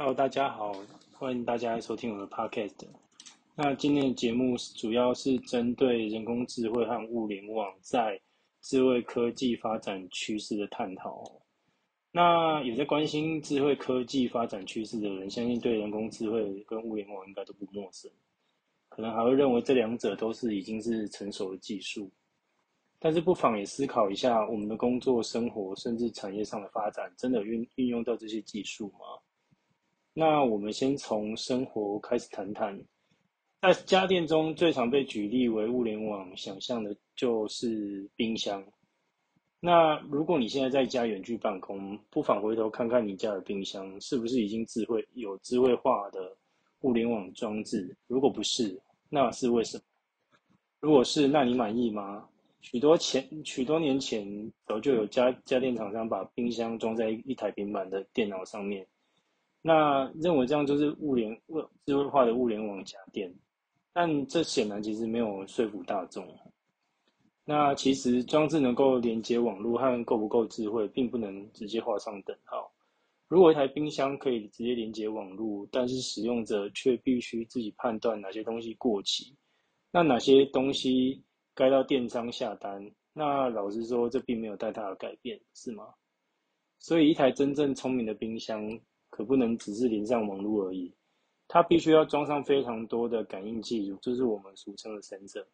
Hello， 大家好，欢迎大家收听我的 Podcast。那今天的节目主要是针对人工智慧和物联网在智慧科技发展趋势的探讨。那有在关心智慧科技发展趋势的人，相信对人工智慧跟物联网应该都不陌生，可能还会认为这两者都是已经是成熟的技术。但是不妨也思考一下，我们的工作、生活甚至产业上的发展，真的运用到这些技术吗？那我们先从生活开始谈谈，在家电中最常被举例为物联网想象的就是冰箱。那如果你现在在家远距办公，不妨回头看看你家的冰箱是不是已经有智慧化的物联网装置？如果不是，那是为什么？如果是，那你满意吗？许多年前，早就有家电厂商把冰箱装在一台平板的电脑上面。那认为这样就是智慧化的物联网家电，但这显然其实没有说服大众。那其实装置能够连接网络和够不够智慧，并不能直接画上等号。如果一台冰箱可以直接连接网络，但是使用者却必须自己判断哪些东西过期，那哪些东西该到电商下单，那老实说，这并没有太大的改变，是吗？所以一台真正聪明的冰箱，可不能只是连上网络而已，它必须要装上非常多的感应器，就是我们俗称的 sensor，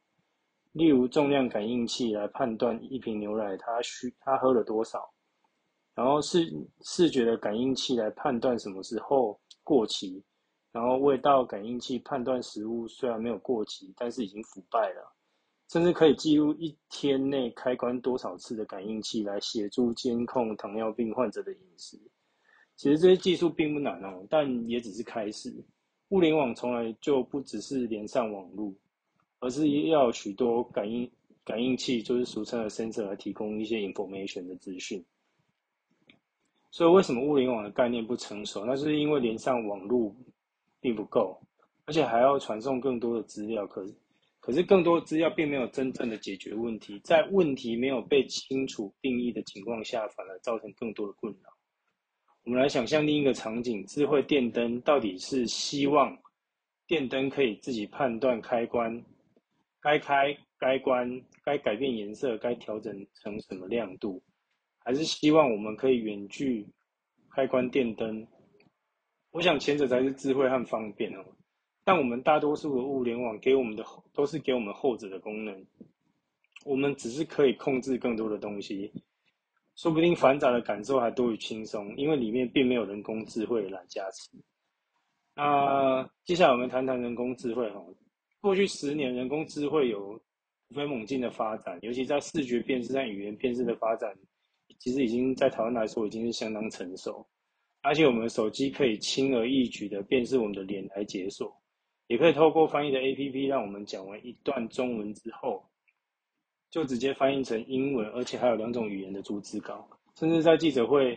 例如重量感应器来判断一瓶牛奶它喝了多少，然后视觉的感应器来判断什么时候过期，然后味道感应器判断食物虽然没有过期，但是已经腐败了，甚至可以记录一天内开关多少次的感应器来协助监控糖尿病患者的饮食。其实这些技术并不难哦，但也只是开始。物联网从来就不只是连上网路，而是要有许多感应器，就是俗称的 sensor 来提供一些 information 的资讯。所以为什么物联网的概念不成熟？那是因为连上网路并不够，而且还要传送更多的资料。可是更多资料并没有真正的解决问题，在问题没有被清楚定义的情况下，反而造成更多的困扰。我们来想象另一个场景，智慧电灯到底是希望电灯可以自己判断开关，该开、该关、该改变颜色、该调整成什么亮度，还是希望我们可以远距开关电灯？我想前者才是智慧和方便哦。但我们大多数的物联网给我们的都是给我们后者的功能，我们只是可以控制更多的东西。说不定繁杂的感受还多于轻松，因为里面并没有人工智慧来加持。那接下来我们谈谈人工智慧。过去10年，人工智慧有突飞猛进的发展，尤其在视觉辨识和语言辨识的发展，其实已经在台湾来说已经是相当成熟。而且我们的手机可以轻而易举的辨识我们的脸来解锁，也可以透过翻译的 APP 让我们讲完一段中文之后，就直接翻译成英文，而且还有2种语言的逐字稿，甚至在记者会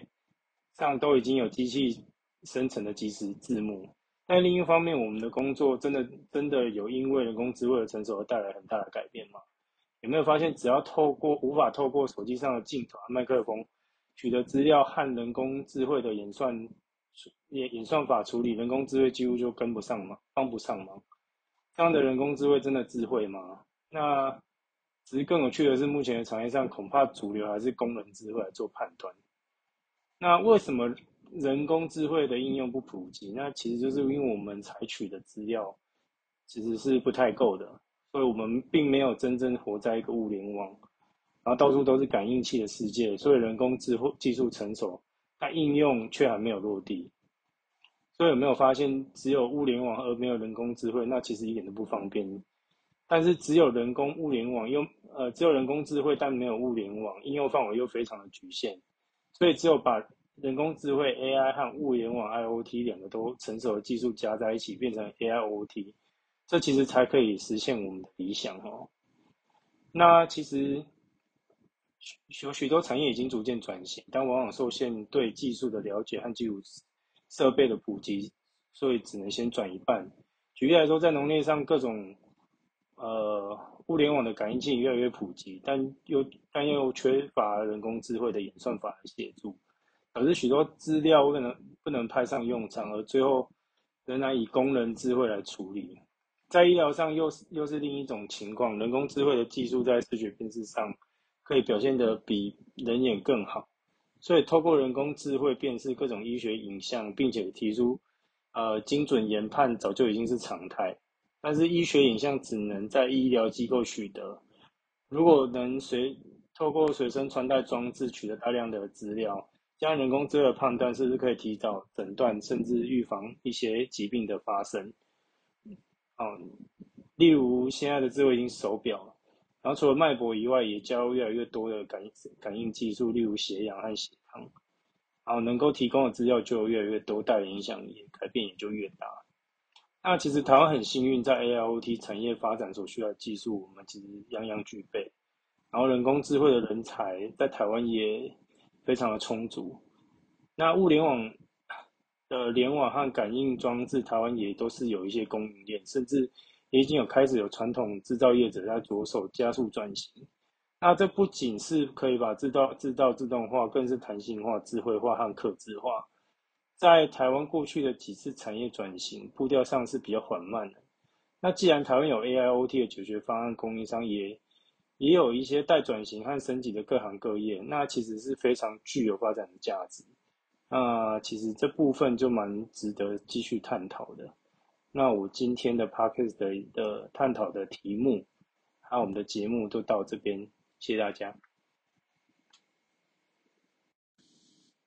上都已经有机器生成的即时字幕。但另一方面，我们的工作真的有因为人工智慧的成熟而带来很大的改变吗？有没有发现，只要无法透过手机上的镜头、麦克风取得资料和人工智慧的演算法处理，人工智慧几乎就帮不上忙？这样的人工智慧真的智慧吗？那只是更有趣的是，目前的产业上恐怕主流还是工人智慧来做判断。那为什么人工智慧的应用不普及？那其实就是因为我们采取的资料其实是不太够的，所以我们并没有真正活在一个物联网，然后到处都是感应器的世界，所以人工智慧技术成熟，但应用却还没有落地。所以有没有发现，只有物联网而没有人工智慧，那其实一点都不方便。但是只有人工智慧，但没有物联网，应用范围又非常的局限，所以只有把人工智慧 AI 和物联网 IOT 2个都成熟的技术加在一起，变成 AIOT， 这其实才可以实现我们的理想哦。那其实有许多产业已经逐渐转型，但往往受限对技术的了解和技术设备的普及，所以只能先转一半。举例来说，在农业上，各种物联网的感应器越来越普及，但又缺乏人工智慧的演算法来协助，导致许多资料不能派上用场，而最后仍然以工人智慧来处理。在医疗上又是另一种情况，人工智慧的技术在视觉辨识上可以表现得比人眼更好，所以透过人工智慧辨识各种医学影像，并且提出精准研判早就已经是常态，但是医学影像只能在医疗机构取得。如果能透过随身穿戴装置取得大量的资料，将人工智慧的判断是不是可以提早诊断，甚至预防一些疾病的发生。例如现在的智慧型手表，然后除了脉搏以外，也加入越来越多的感应技术，例如血氧和血糖。能够提供的资料就越来越多，带来影响也改变也就越大。那其实台湾很幸运，在 AIOT 产业发展所需要的技术，我们其实样样具备。然后人工智慧的人才在台湾也非常的充足。那物联网的联网和感应装置，台湾也都是有一些供应链，甚至也已经有开始有传统制造业者在着手加速转型。那这不仅是可以把制造自动化，更是弹性化、智慧化和客制化。在台湾过去的几次产业转型步调上是比较缓慢的。那既然台湾有 AIOT 的解决方案，供应商也有一些待转型和升级的各行各业，那其实是非常具有发展的价值。那其实这部分就蛮值得继续探讨的。那我今天的 Podcast 的探讨的题目还有我们的节目就到这边，谢谢大家。